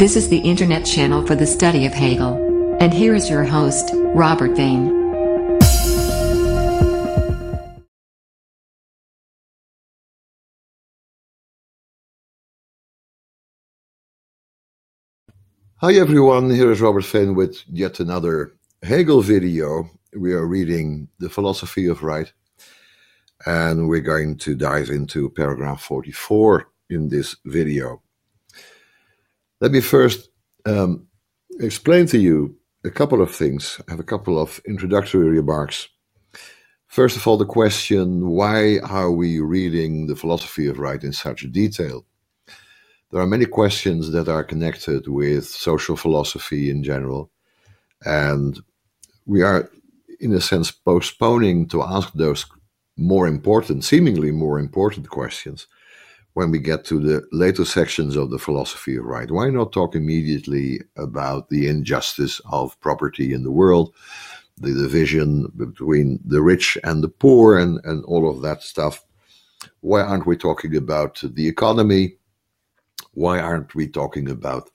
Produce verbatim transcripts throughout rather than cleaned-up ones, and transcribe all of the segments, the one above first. This is the internet channel for the study of Hegel. And here is your host, Robert Vane. Hi everyone, here is Robert Vane with yet another Hegel video. We are reading The Philosophy of Right, and we're going to dive into paragraph forty-four in this video. Let me first um, explain to you a couple of things. I have a couple of introductory remarks. First of all, the question, why are we reading The Philosophy of Right in such detail? There are many questions that are connected with social philosophy in general, and we are, in a sense, postponing to ask those more important, seemingly more important questions when we get to the later sections of the philosophy of right. Why not talk immediately about the injustice of property in the world, the division between the rich and the poor, and, and all of that stuff? Why aren't we talking about the economy? Why aren't we talking about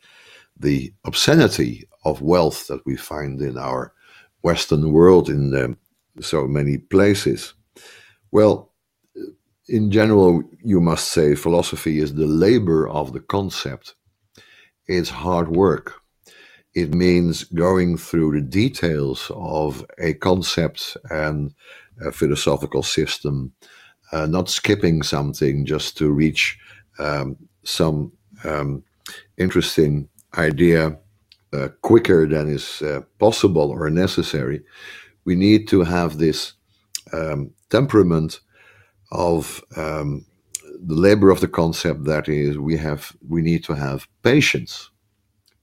the obscenity of wealth that we find in our Western world in um, so many places? Well, in general, you must say philosophy is the labor of the concept. It's hard work. It means going through the details of a concept and a philosophical system, uh, not skipping something just to reach um, some Um, interesting idea uh, quicker than is uh, possible or necessary. We need to have this um, temperament of um, the labor of the concept. That is, we have we need to have patience,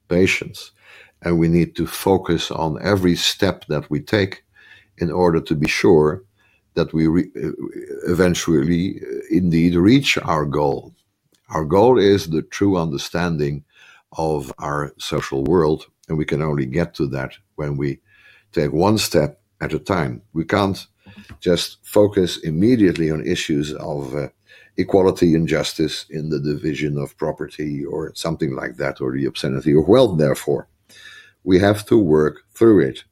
patience, and we need to focus on every step that we take in order to be sure that we re- eventually, indeed, reach our goal. Our goal is the true understanding of our social world, and we can only get to that when we take one step at a time. We can't just focus immediately on issues of uh, equality and justice in the division of property or something like that, or the obscenity of wealth, therefore. We have to work through it.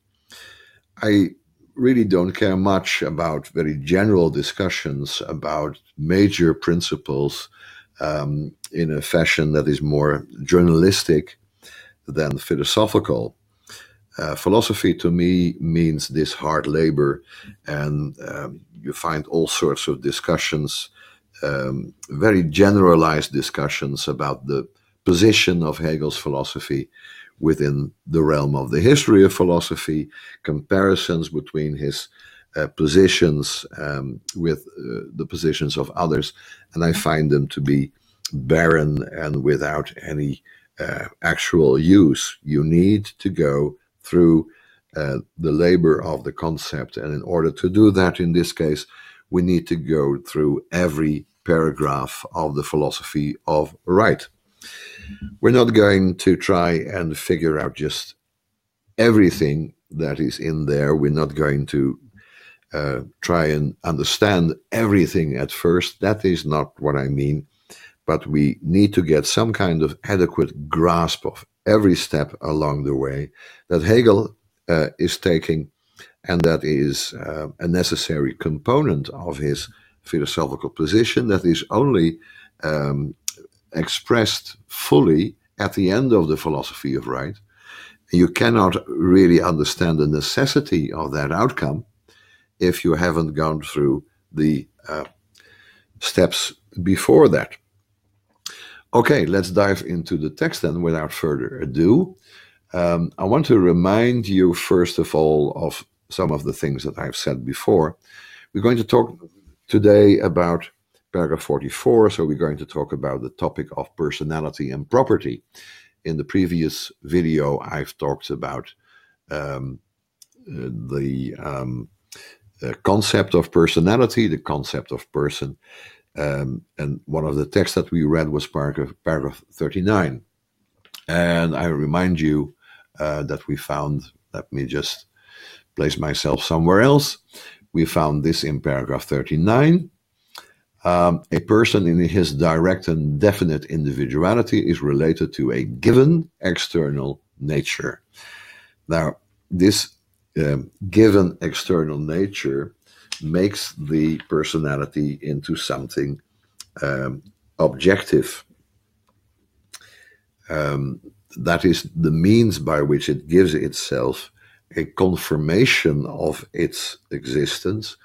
I really don't care much about very general discussions about major principles Um, in a fashion that is more journalistic than philosophical. Uh, philosophy to me means this hard labor, and um, you find all sorts of discussions, um, very generalized discussions about the position of Hegel's philosophy within the realm of the history of philosophy, comparisons between his Uh, positions um, with uh, the positions of others, and I find them to be barren and without any uh, actual use. You need to go through uh, the labor of the concept, and in order to do that, in this case, we need to go through every paragraph of the philosophy of right. We're not going to try and figure out just everything that is in there. We're not going to Uh, try and understand everything at first. That is not what I mean, but we need to get some kind of adequate grasp of every step along the way that Hegel uh, is taking, and that is uh, a necessary component of his philosophical position that is only um, expressed fully at the end of the philosophy of right. You cannot really understand the necessity of that outcome if you haven't gone through the uh, steps before that. Okay, let's dive into the text then without further ado. Um, I want to remind you, first of all, of some of the things that I've said before. We're going to talk today about paragraph forty-four, so we're going to talk about the topic of personality and property. In the previous video, I've talked about um, the... Um, The concept of personality, the concept of person, um, and one of the texts that we read was paragraph, paragraph thirty-nine. And I remind you uh, that we found, let me just place myself somewhere else, we found this in paragraph thirty-nine, Um, a person in his direct and definite individuality is related to a given external nature. Now, this um, given external nature makes the personality into something um, objective. Um, that is the means by which it gives itself a confirmation of its existence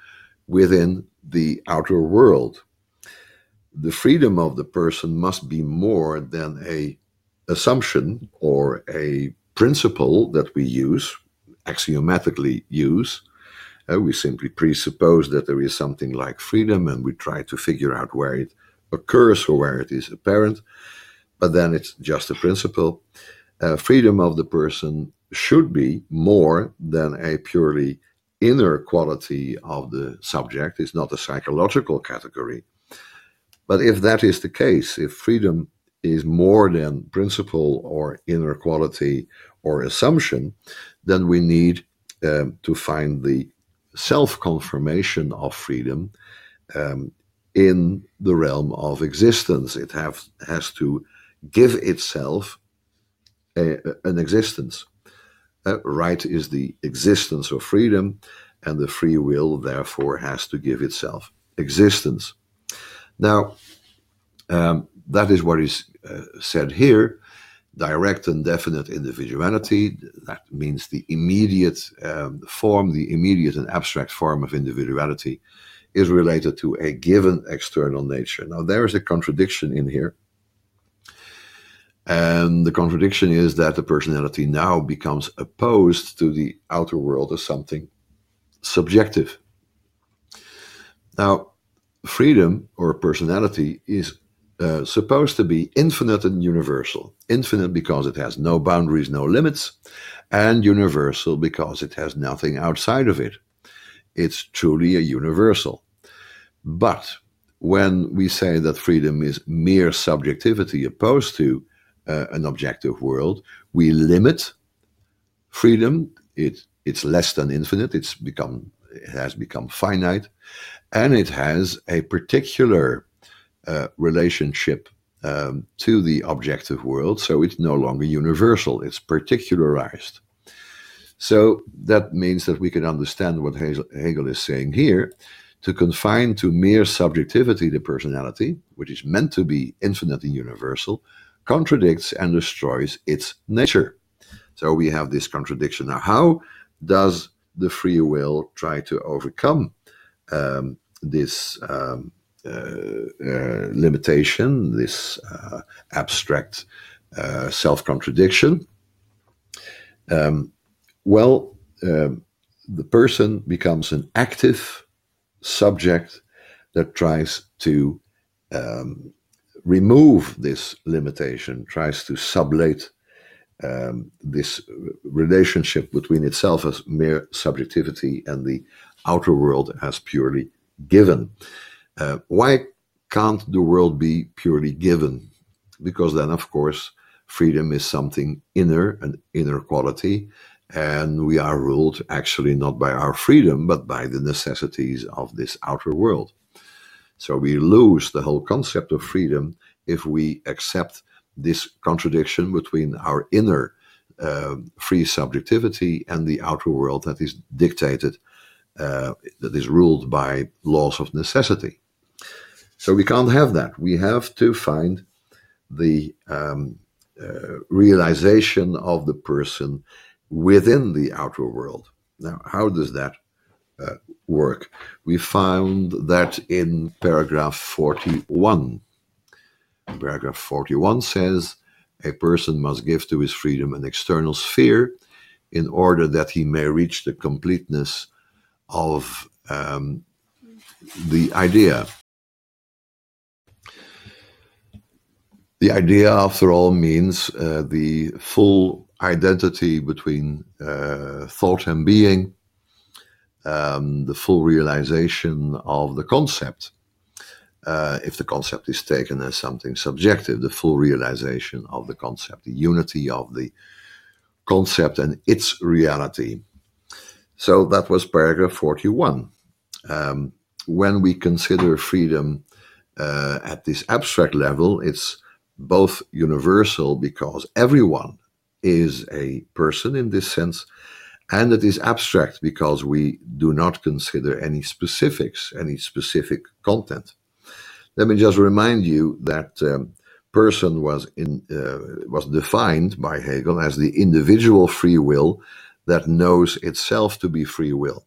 within the outer world. The freedom of the person must be more than a assumption or a principle that we use, axiomatically use. Uh, we simply presuppose that there is something like freedom, and we try to figure out where it occurs or where it is apparent, but then it's just a principle. Uh, freedom of the person should be more than a purely inner quality of the subject. It's not a psychological category. But if that is the case, if freedom is more than principle or inner quality or assumption, then we need um, to find the self-confirmation of freedom um, in the realm of existence. It have, has to give itself a, an existence. Uh, right is the existence of freedom, and the free will, therefore, has to give itself existence. Now, um, that is what is uh, said here, direct and definite individuality. That means the immediate um, form, the immediate and abstract form of individuality is related to a given external nature. Now, there is a contradiction in here. And the contradiction is that the personality now becomes opposed to the outer world as something subjective. Now, freedom or personality is uh, supposed to be infinite and universal. Infinite because it has no boundaries, no limits, and universal because it has nothing outside of it. It's truly a universal. But when we say that freedom is mere subjectivity opposed to Uh, an objective world, we limit freedom. It it's less than infinite. It's become it has become finite, and it has a particular uh, relationship um, to the objective world. So it's no longer universal. It's particularized. So that means that we can understand what Hegel is saying here. To confine to mere subjectivity the personality, which is meant to be infinite and universal, contradicts and destroys its nature. So we have this contradiction. Now, how does the free will try to overcome um, this um, uh, uh, limitation, this uh, abstract uh, self-contradiction? Um, well, um, the person becomes an active subject that tries to um, remove this limitation, tries to sublate um, this relationship between itself as mere subjectivity and the outer world as purely given. Uh, why can't the world be purely given? Because then, of course, freedom is something inner, an inner quality, and we are ruled actually not by our freedom, but by the necessities of this outer world. So we lose the whole concept of freedom if we accept this contradiction between our inner uh, free subjectivity and the outer world that is dictated, uh, that is ruled by laws of necessity. So we can't have that. We have to find the um, uh, realization of the person within the outer world. Now, how does that Uh, work? We found that in paragraph forty-one. Paragraph forty-one says, a person must give to his freedom an external sphere in order that he may reach the completeness of um, the idea. The idea, after all, means uh, the full identity between uh, thought and being. Um, the full realization of the concept, uh, if the concept is taken as something subjective, the full realization of the concept, the unity of the concept and its reality. So that was paragraph forty-one. Um, when we consider freedom uh, at this abstract level, it's both universal because everyone is a person in this sense, and it is abstract because we do not consider any specifics, any specific content. Let me just remind you that um, person was in uh, was defined by Hegel as the individual free will that knows itself to be free will.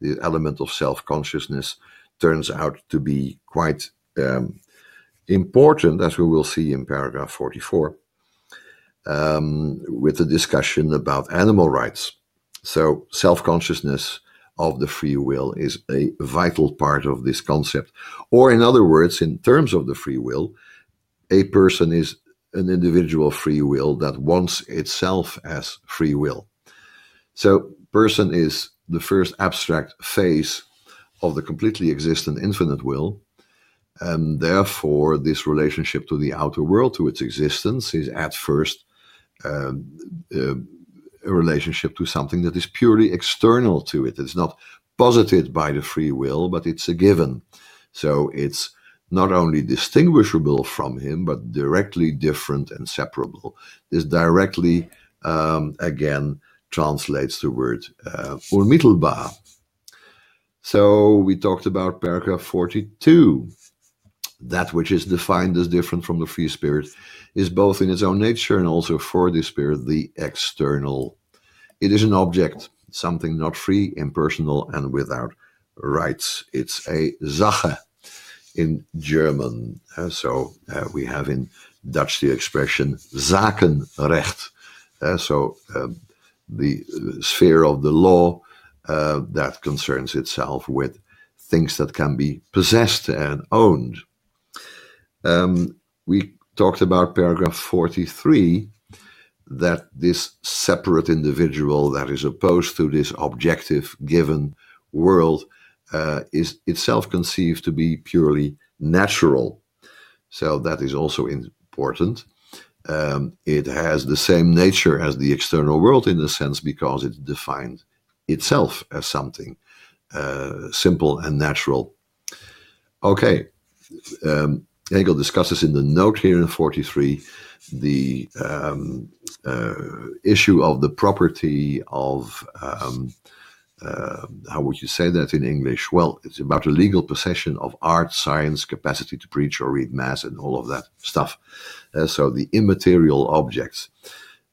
The element of self-consciousness turns out to be quite um, important, as we will see in paragraph forty-four, um, with the discussion about animal rights. So self-consciousness of the free will is a vital part of this concept. Or in other words, in terms of the free will, a person is an individual free will that wants itself as free will. So person is the first abstract phase of the completely existent infinite will, and therefore this relationship to the outer world, to its existence, is at first uh, uh, a relationship to something that is purely external to it. It's not posited by the free will, but it's a given. So it's not only distinguishable from him, but directly different and separable. This directly, um, again, translates the word uh, unmittelbar. So we talked about paragraph forty-two. That which is defined as different from the free spirit is both in its own nature and also for the spirit the external. It is an object, something not free, impersonal, and without rights. It's a Sache in German. Uh, so uh, we have in Dutch the expression Zakenrecht. Uh, so uh, the sphere of the law uh, that concerns itself with things that can be possessed and owned. Um, we talked about paragraph forty-three, that this separate individual that is opposed to this objective given world uh, is itself conceived to be purely natural. So that is also important. Um, it has the same nature as the external world in a sense because it defined itself as something uh, simple and natural. Okay. Um, Hegel discusses in the note here in forty-three the um, uh, issue of the property of, um, uh, how would you say that in English? Well, it's about the legal possession of art, science, capacity to preach or read mass, and all of that stuff. Uh, so the immaterial objects.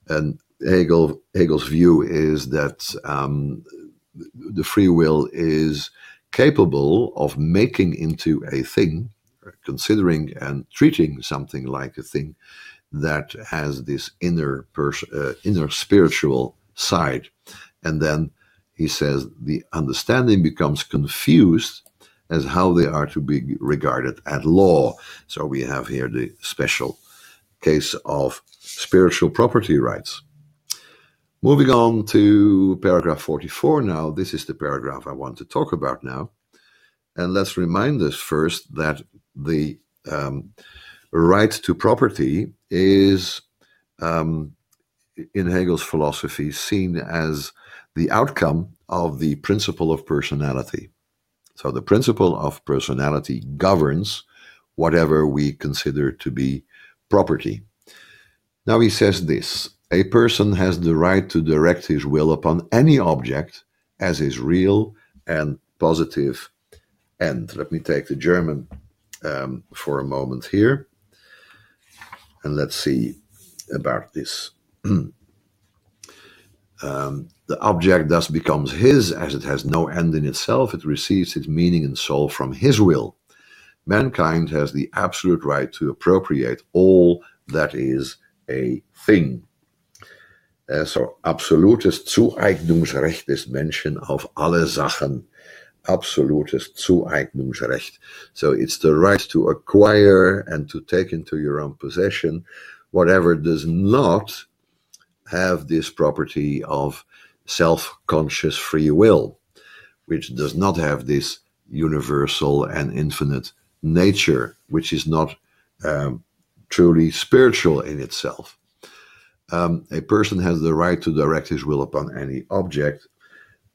And Hegel, Hegel's view is that um, the free will is capable of making into a thing, considering and treating something like a thing that has this inner pers- uh, inner spiritual side. And then he says the understanding becomes confused as how they are to be regarded at law. So we have here the special case of spiritual property rights. Moving on to paragraph forty-four now. This is the paragraph I want to talk about now. And let's remind us first that the um, right to property is, um, in Hegel's philosophy, seen as the outcome of the principle of personality. So the principle of personality governs whatever we consider to be property. Now he says this: a person has the right to direct his will upon any object as his real and positive end. Let me take the German Um, for a moment here, and let's see about this. um, the object thus becomes his, as it has no end in itself. It receives its meaning and soul from his will. Mankind has the absolute right to appropriate all that is a thing. Uh, so, absolutes Zueignungsrecht des Menschen auf alle Sachen. Absolutes Zueignungsrecht. So it's the right to acquire and to take into your own possession whatever does not have this property of self-conscious free will, which does not have this universal and infinite nature, which is not um, truly spiritual in itself. Um, a person has the right to direct his will upon any object.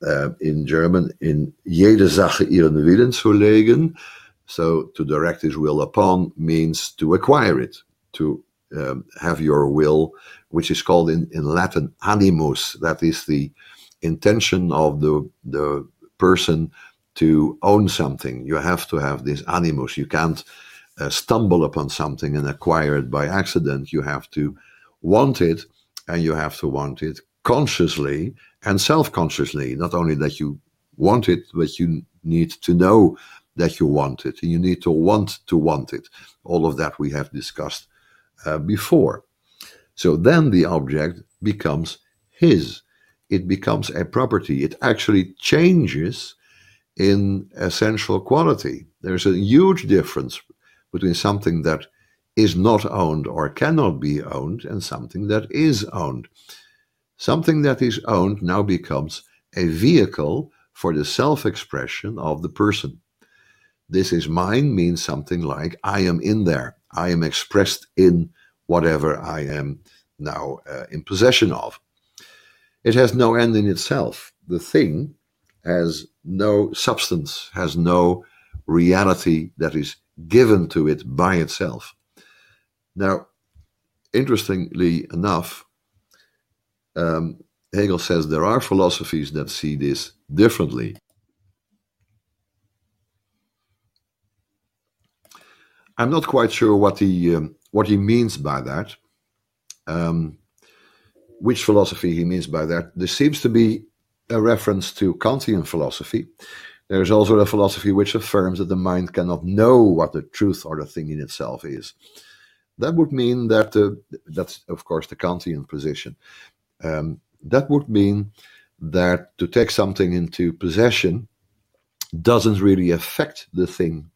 Uh, in German, in jede Sache ihren Willen zu legen, So to direct his will upon means to acquire it, to um, have your will, which is called in, in Latin animus. That is the intention of the, the person to own something. You have to have this animus. You can't uh, stumble upon something and acquire it by accident. You have to want it, and you have to want it consciously and self-consciously. Not only that you want it, but you need to know that you want it, and you need to want to want it. All of that we have discussed uh, before. So then the object becomes his. It becomes a property. It actually changes in essential quality. There's a huge difference between something that is not owned or cannot be owned and something that is owned. Something that is owned now becomes a vehicle for the self-expression of the person. This is mine means something like I am in there. I am expressed in whatever I am now uh, in possession of. It has no end in itself. The thing has no substance, has no reality that is given to it by itself. Now, interestingly enough, um, Hegel says there are philosophies that see this differently. I'm not quite sure what he um, what he means by that, um, which philosophy he means by that. There seems to be a reference to Kantian philosophy. There is also a philosophy which affirms that the mind cannot know what the truth or the thing in itself is. That would mean that uh, that's of course the Kantian position. Um, that would mean that to take something into possession doesn't really affect the thing,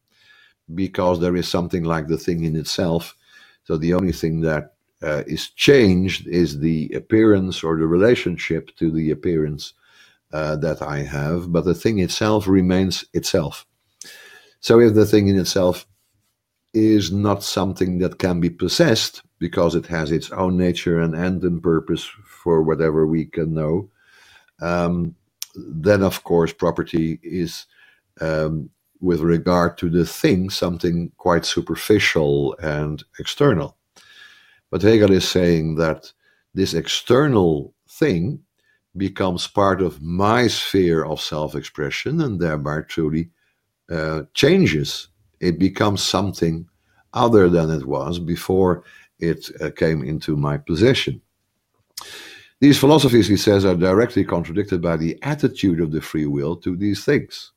because there is something like the thing in itself. So the only thing that uh, is changed is the appearance or the relationship to the appearance uh, that I have, but the thing itself remains itself. So if the thing in itself is not something that can be possessed because it has its own nature and end and purpose for whatever we can know, um, then of course property is um, with regard to the thing, something quite superficial and external. But Hegel is saying that this external thing becomes part of my sphere of self-expression and thereby truly uh, changes. It becomes something other than it was before it uh, came into my possession. These philosophies, he says, are directly contradicted by the attitude of the free will to these things.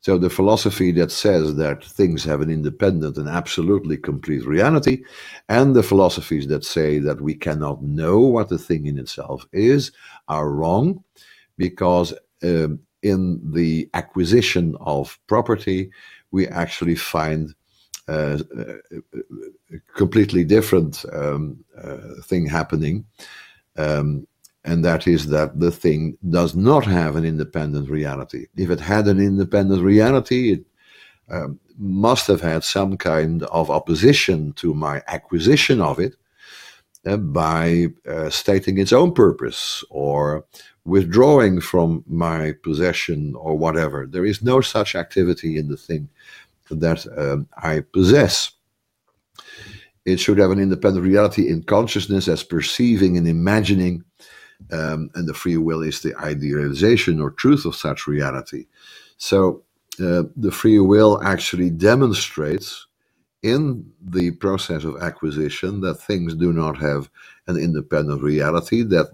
So the philosophy that says that things have an independent and absolutely complete reality, and the philosophies that say that we cannot know what the thing in itself is, are wrong, because um, in the acquisition of property, we actually find uh, a completely different um, uh, thing happening. Um, And that is that the thing does not have an independent reality. If it had an independent reality, it um, must have had some kind of opposition to my acquisition of it uh, by uh, stating its own purpose or withdrawing from my possession or whatever. There is no such activity in the thing that um, I possess. It should have an independent reality in consciousness as perceiving and imagining. Um, and the free will is the idealization or truth of such reality. So uh, the free will actually demonstrates in the process of acquisition that things do not have an independent reality, that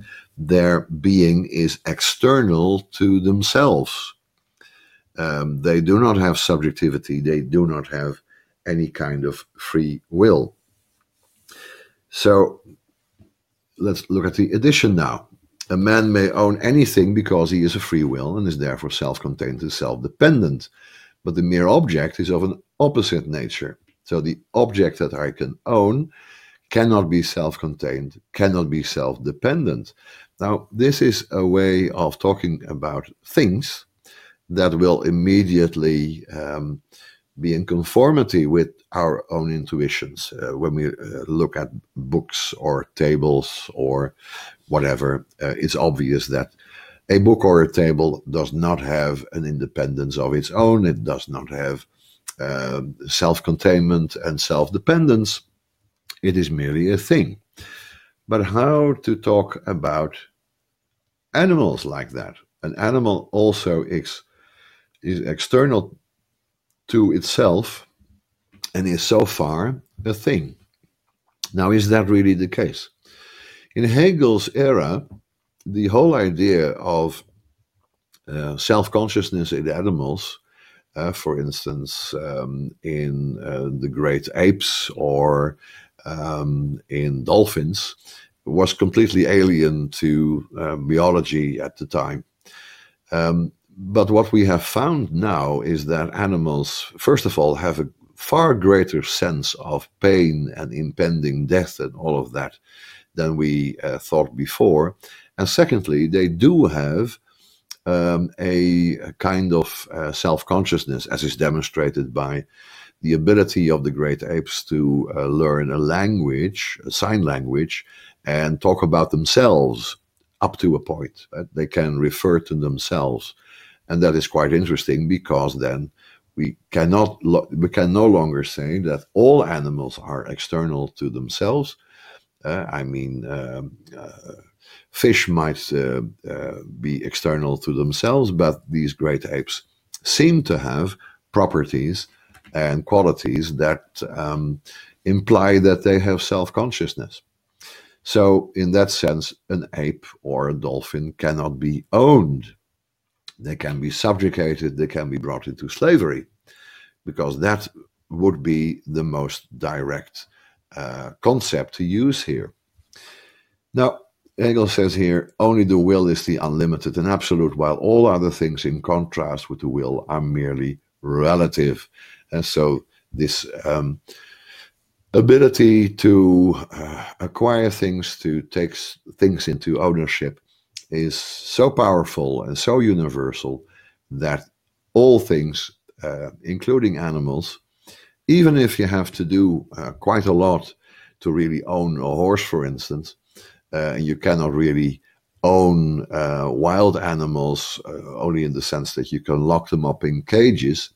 their being is external to themselves. Um, they do not have subjectivity. They do not have any kind of free will. So let's look at the addition now. A man may own anything because he is a free will and is therefore self-contained and self-dependent. But the mere object is of an opposite nature. So the object that I can own cannot be self-contained, cannot be self-dependent. Now, this is a way of talking about things that will immediately um, be in conformity with our own intuitions. Uh, when we uh, look at books or tables or whatever, uh, it's obvious that a book or a table does not have an independence of its own. It does not have uh, self-containment and self-dependence. It is merely a thing. But how to talk about animals like that? An animal also ex- is external to itself and is so far a thing. Now, is that really the case? In Hegel's era, the whole idea of uh, self-consciousness in animals, uh, for instance, um, in uh, the great apes or um, in dolphins, was completely alien to uh, biology at the time. Um, but what we have found now is that animals, first of all, have a far greater sense of pain and impending death and all of that than we uh, thought before. And secondly, they do have um, a, a kind of uh, self-consciousness, as is demonstrated by the ability of the great apes to uh, learn a language, a sign language, and talk about themselves up to a point. Right? They can refer to themselves. And that is quite interesting, because then we cannot lo- we can no longer say that all animals are external to themselves. Uh, I mean, uh, uh, fish might uh, uh, be external to themselves, but these great apes seem to have properties and qualities that um, imply that they have self-consciousness. So in that sense, an ape or a dolphin cannot be owned. They can be subjugated, they can be brought into slavery, because that would be the most direct Uh, concept to use here. Now, Hegel says here, only the will is the unlimited and absolute, while all other things in contrast with the will are merely relative. And so this um, ability to uh, acquire things, to take s- things into ownership, is so powerful and so universal that all things, uh, including animals, even if you have to do uh, quite a lot to really own a horse, for instance, uh, and you cannot really own uh, wild animals uh, only in the sense that you can lock them up in cages,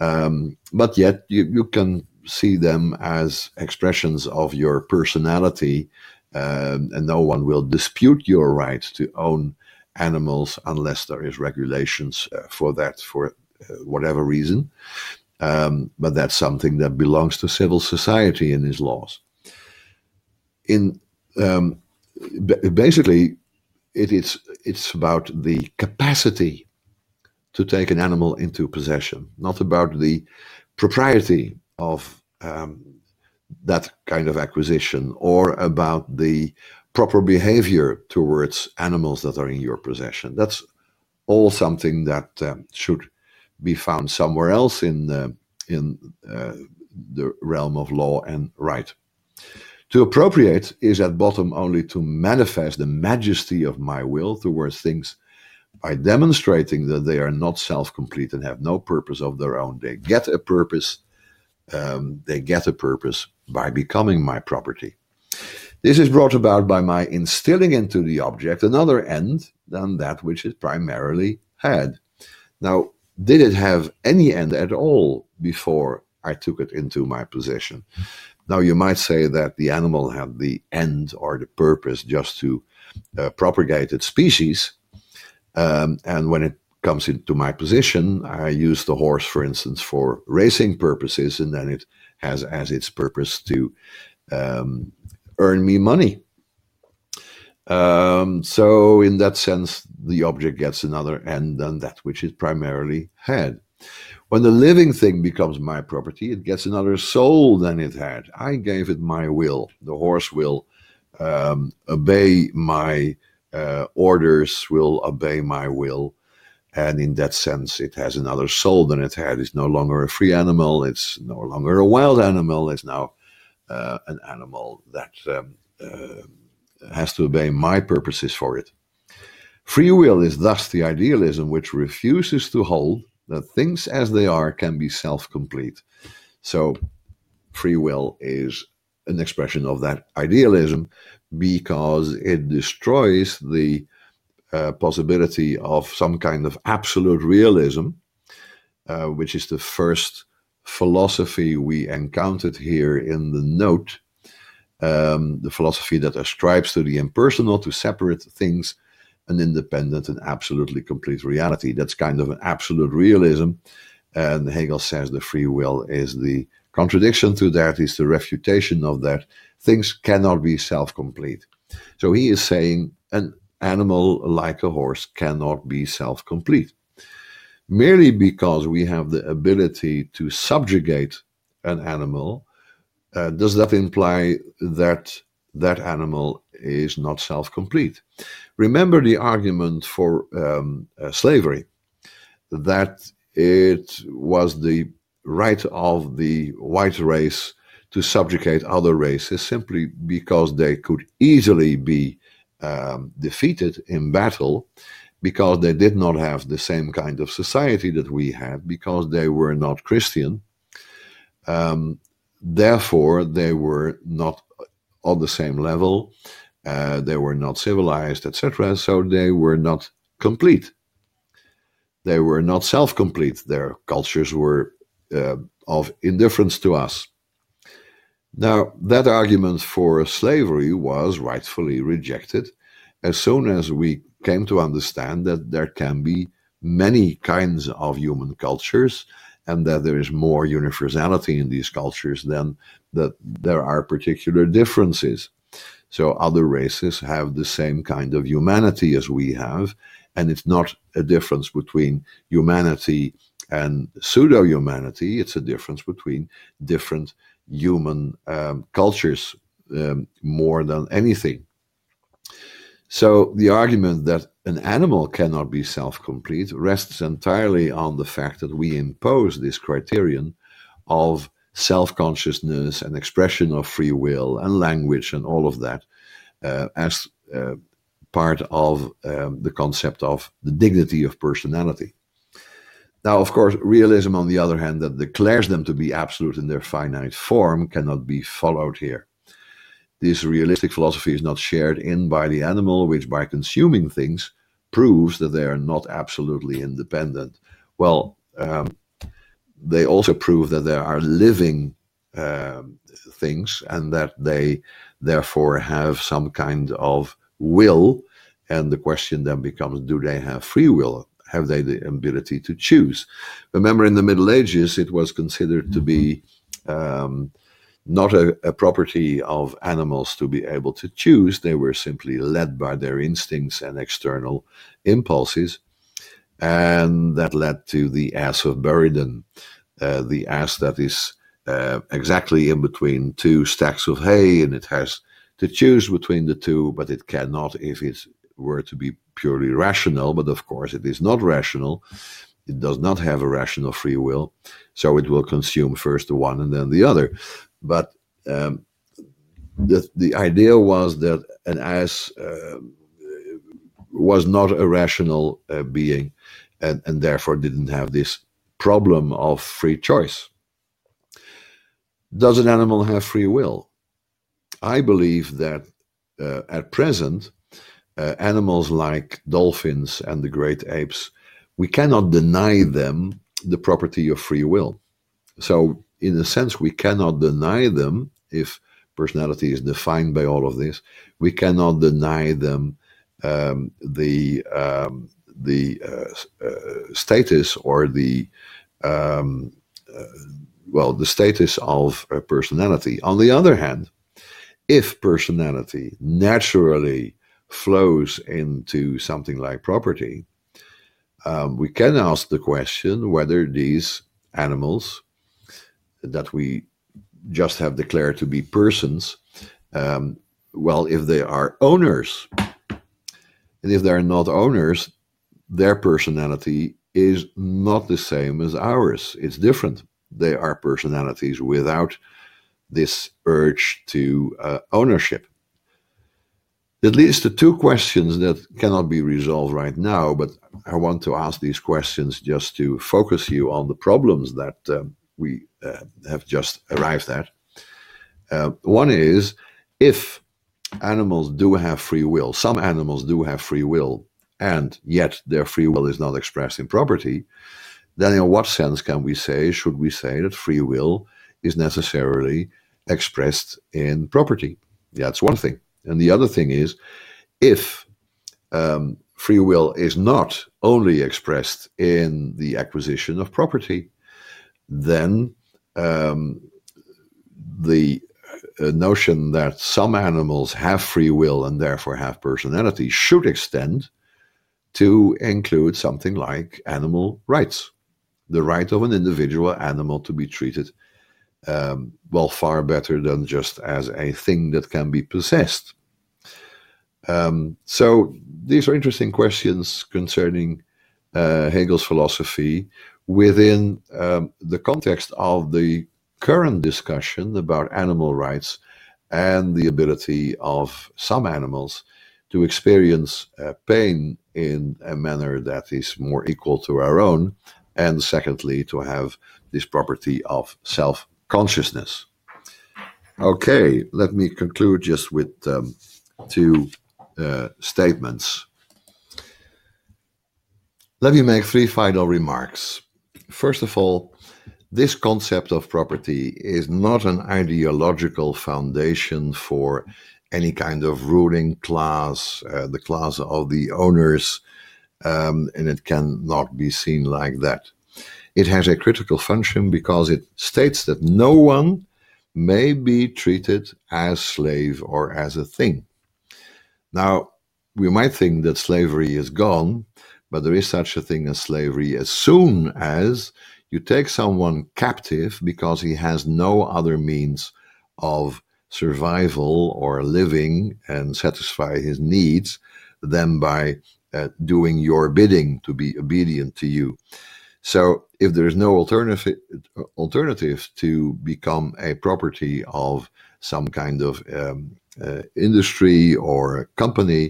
um, but yet you, you can see them as expressions of your personality, um, and no one will dispute your right to own animals unless there is regulations uh, for that, for uh, whatever reason. Um, but that's something that belongs to civil society in his laws. In um, b- basically, it, it's it's about the capacity to take an animal into possession, not about the propriety of um, that kind of acquisition, or about the proper behavior towards animals that are in your possession. That's all something that um, should be found somewhere else in uh, in uh, the realm of law and right. To appropriate is at bottom only to manifest the majesty of my will towards things by demonstrating that they are not self-complete and have no purpose of their own. They get a purpose. Um, they get a purpose by becoming my property. This is brought about by my instilling into the object another end than that which it primarily had. Now, did it have any end at all before I took it into my possession? Now, you might say that the animal had the end or the purpose just to uh, propagate its species. Um, and when it comes into my possession, I use the horse, for instance, for racing purposes, and then it has as its purpose to um, earn me money. Um, so in that sense, the object gets another end than that which it primarily had. When the living thing becomes my property, it gets another soul than it had. I gave it my will. The horse will um, obey my uh, orders, will obey my will. And in that sense, it has another soul than it had. It's no longer a free animal. It's no longer a wild animal. It's now uh, an animal that Um, uh, has to obey my purposes for it. Free will is thus the idealism which refuses to hold that things as they are can be self-complete. So free will is an expression of that idealism, because it destroys the uh, possibility of some kind of absolute realism, uh, which is the first philosophy we encountered here in the note, um, the philosophy that ascribes to the impersonal, to separate things, an independent and absolutely complete reality. That's kind of an absolute realism. And Hegel says the free will is the contradiction to that, is the refutation of that. Things cannot be self-complete. So he is saying an animal like a horse cannot be self-complete. Merely because we have the ability to subjugate an animal, uh, does that imply that that animal is not self-complete? Remember the argument for um, uh, slavery, that it was the right of the white race to subjugate other races simply because they could easily be um, defeated in battle, because they did not have the same kind of society that we had, because they were not Christian. Um, therefore, they were not on the same level, uh, they were not civilized, et cetera. So they were not complete. They were not self-complete. Their cultures were uh, of indifference to us. Now, that argument for slavery was rightfully rejected as soon as we came to understand that there can be many kinds of human cultures, and that there is more universality in these cultures than that there are particular differences. So other races have the same kind of humanity as we have, and it's not a difference between humanity and pseudo-humanity, it's a difference between different human um, cultures um, more than anything. So the argument that an animal cannot be self-complete rests entirely on the fact that we impose this criterion of self-consciousness and expression of free will and language and all of that uh, as uh, part of um, the concept of the dignity of personality. Now, of course, realism, on the other hand, that declares them to be absolute in their finite form, cannot be followed here. This realistic philosophy is not shared in by the animal, which by consuming things proves that they are not absolutely independent. Well, um, they also prove that there are living uh, things, and that they therefore have some kind of will. And the question then becomes, do they have free will? Have they the ability to choose? Remember, in the Middle Ages, it was considered mm-hmm. to be um, not a, a property of animals to be able to choose. They were simply led by their instincts and external impulses. And that led to the ass of Buridan, uh, the ass that is uh, exactly in between two stacks of hay, and it has to choose between the two, but it cannot if it were to be purely rational. But of course, it is not rational. It does not have a rational free will. So it will consume first the one and then the other. But um, the, the idea was that an ass uh, was not a rational uh, being, and, and therefore didn't have this problem of free choice. Does an animal have free will? I believe that uh, at present, uh, animals like dolphins and the great apes, we cannot deny them the property of free will. So in a sense, we cannot deny them, if personality is defined by all of this, we cannot deny them um, the um, the uh, uh, status or the, um, uh, well, the status of uh, personality. On the other hand, if personality naturally flows into something like property, um, we can ask the question whether these animals that we just have declared to be persons, um, well, if they are owners. And if they are not owners, their personality is not the same as ours. It's different. They are personalities without this urge to uh, ownership. That leads to two questions that cannot be resolved right now, but I want to ask these questions just to focus you on the problems that um, we uh, have just arrived at. Uh, one is, if animals do have free will, some animals do have free will, and yet their free will is not expressed in property, then in what sense can we say, should we say, that free will is necessarily expressed in property? Yeah, that's one thing. And the other thing is, if um, free will is not only expressed in the acquisition of property, then um, the uh, notion that some animals have free will and therefore have personality should extend to include something like animal rights. The right of an individual animal to be treated um, well far better than just as a thing that can be possessed. Um, so these are interesting questions concerning uh, Hegel's philosophy within um, the context of the current discussion about animal rights and the ability of some animals to experience uh, pain in a manner that is more equal to our own, and secondly, to have this property of self-consciousness. Okay, let me conclude just with um, two uh, statements. Let me make three final remarks. First of all, this concept of property is not an ideological foundation for any kind of ruling class, uh, the class of the owners, um, and it cannot be seen like that. It has a critical function because it states that no one may be treated as slave or as a thing. Now, we might think that slavery is gone, but there is such a thing as slavery as soon as you take someone captive because he has no other means of survival or living and satisfy his needs than by uh, doing your bidding, to be obedient to you. So if there is no alternative, alternative to become a property of some kind of um, uh, industry or company,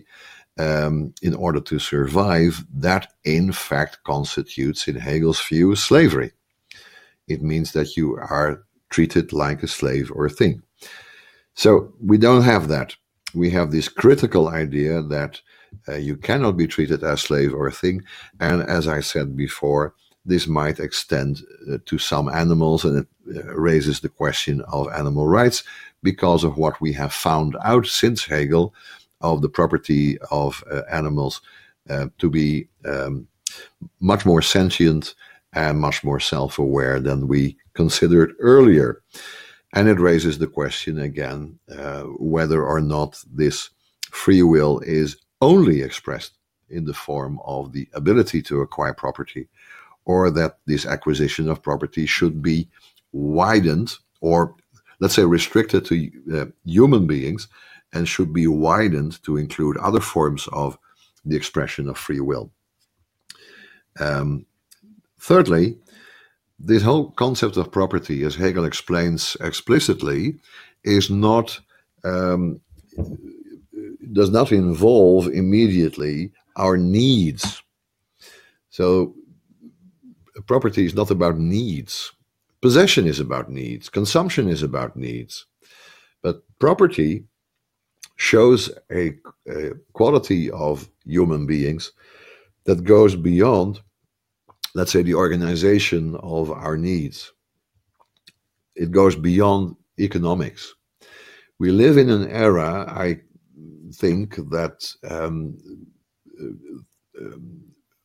Um, in order to survive, that in fact constitutes, in Hegel's view, slavery. It means that you are treated like a slave or a thing. So we don't have that. We have this critical idea that uh, you cannot be treated as slave or a thing. And as I said before, this might extend uh, to some animals, and it uh, raises the question of animal rights because of what we have found out since Hegel of the property of uh, animals uh, to be um, much more sentient and much more self-aware than we considered earlier. And it raises the question again, uh, whether or not this free will is only expressed in the form of the ability to acquire property, or that this acquisition of property should be widened, or let's say restricted to uh, human beings, and should be widened to include other forms of the expression of free will. Um, thirdly, this whole concept of property, as Hegel explains explicitly, is not um, does not involve immediately our needs. So property is not about needs. Possession is about needs. Consumption is about needs. But property shows a, a quality of human beings that goes beyond, let's say, the organization of our needs. It goes beyond economics. We live in an era, I think, that um, uh, uh,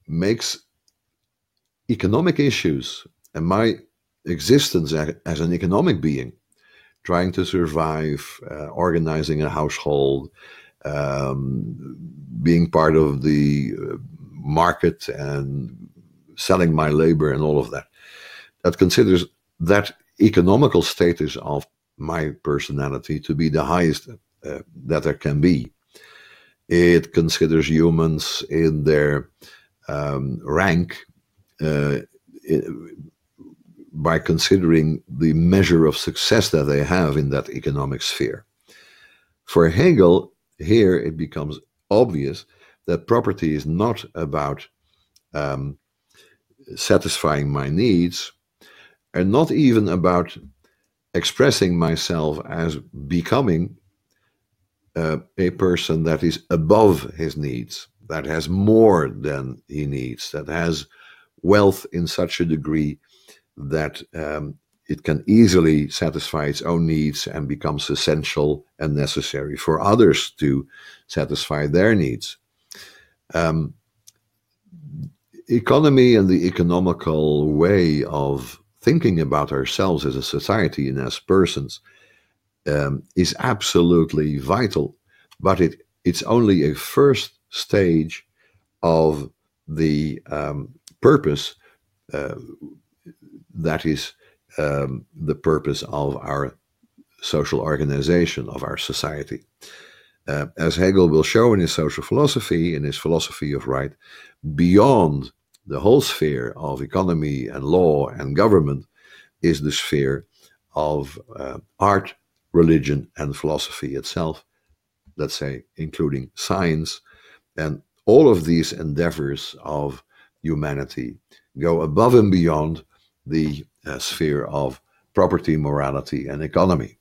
makes economic issues, and my existence as an economic being, trying to survive, uh, organizing a household, um, being part of the market and selling my labor and all of that. That considers that economical status of my personality to be the highest uh, that there can be. It considers humans in their um, rank uh, it, by considering the measure of success that they have in that economic sphere. For Hegel, here it becomes obvious that property is not about um, satisfying my needs, and not even about expressing myself as becoming uh, a person that is above his needs, that has more than he needs, that has wealth in such a degree that um, it can easily satisfy its own needs and becomes essential and necessary for others to satisfy their needs. Um, economy and the economical way of thinking about ourselves as a society and as persons um, is absolutely vital, but it, it's only a first stage of the um, purpose uh, that is um, the purpose of our social organization, of our society. Uh, as Hegel will show in his social philosophy, in his philosophy of right, beyond the whole sphere of economy and law and government is the sphere of uh, art, religion, and philosophy itself, let's say, including science. And all of these endeavors of humanity go above and beyond the uh, sphere of property, morality, and economy.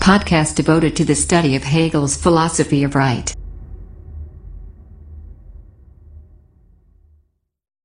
Podcast devoted to the study of Hegel's philosophy of right.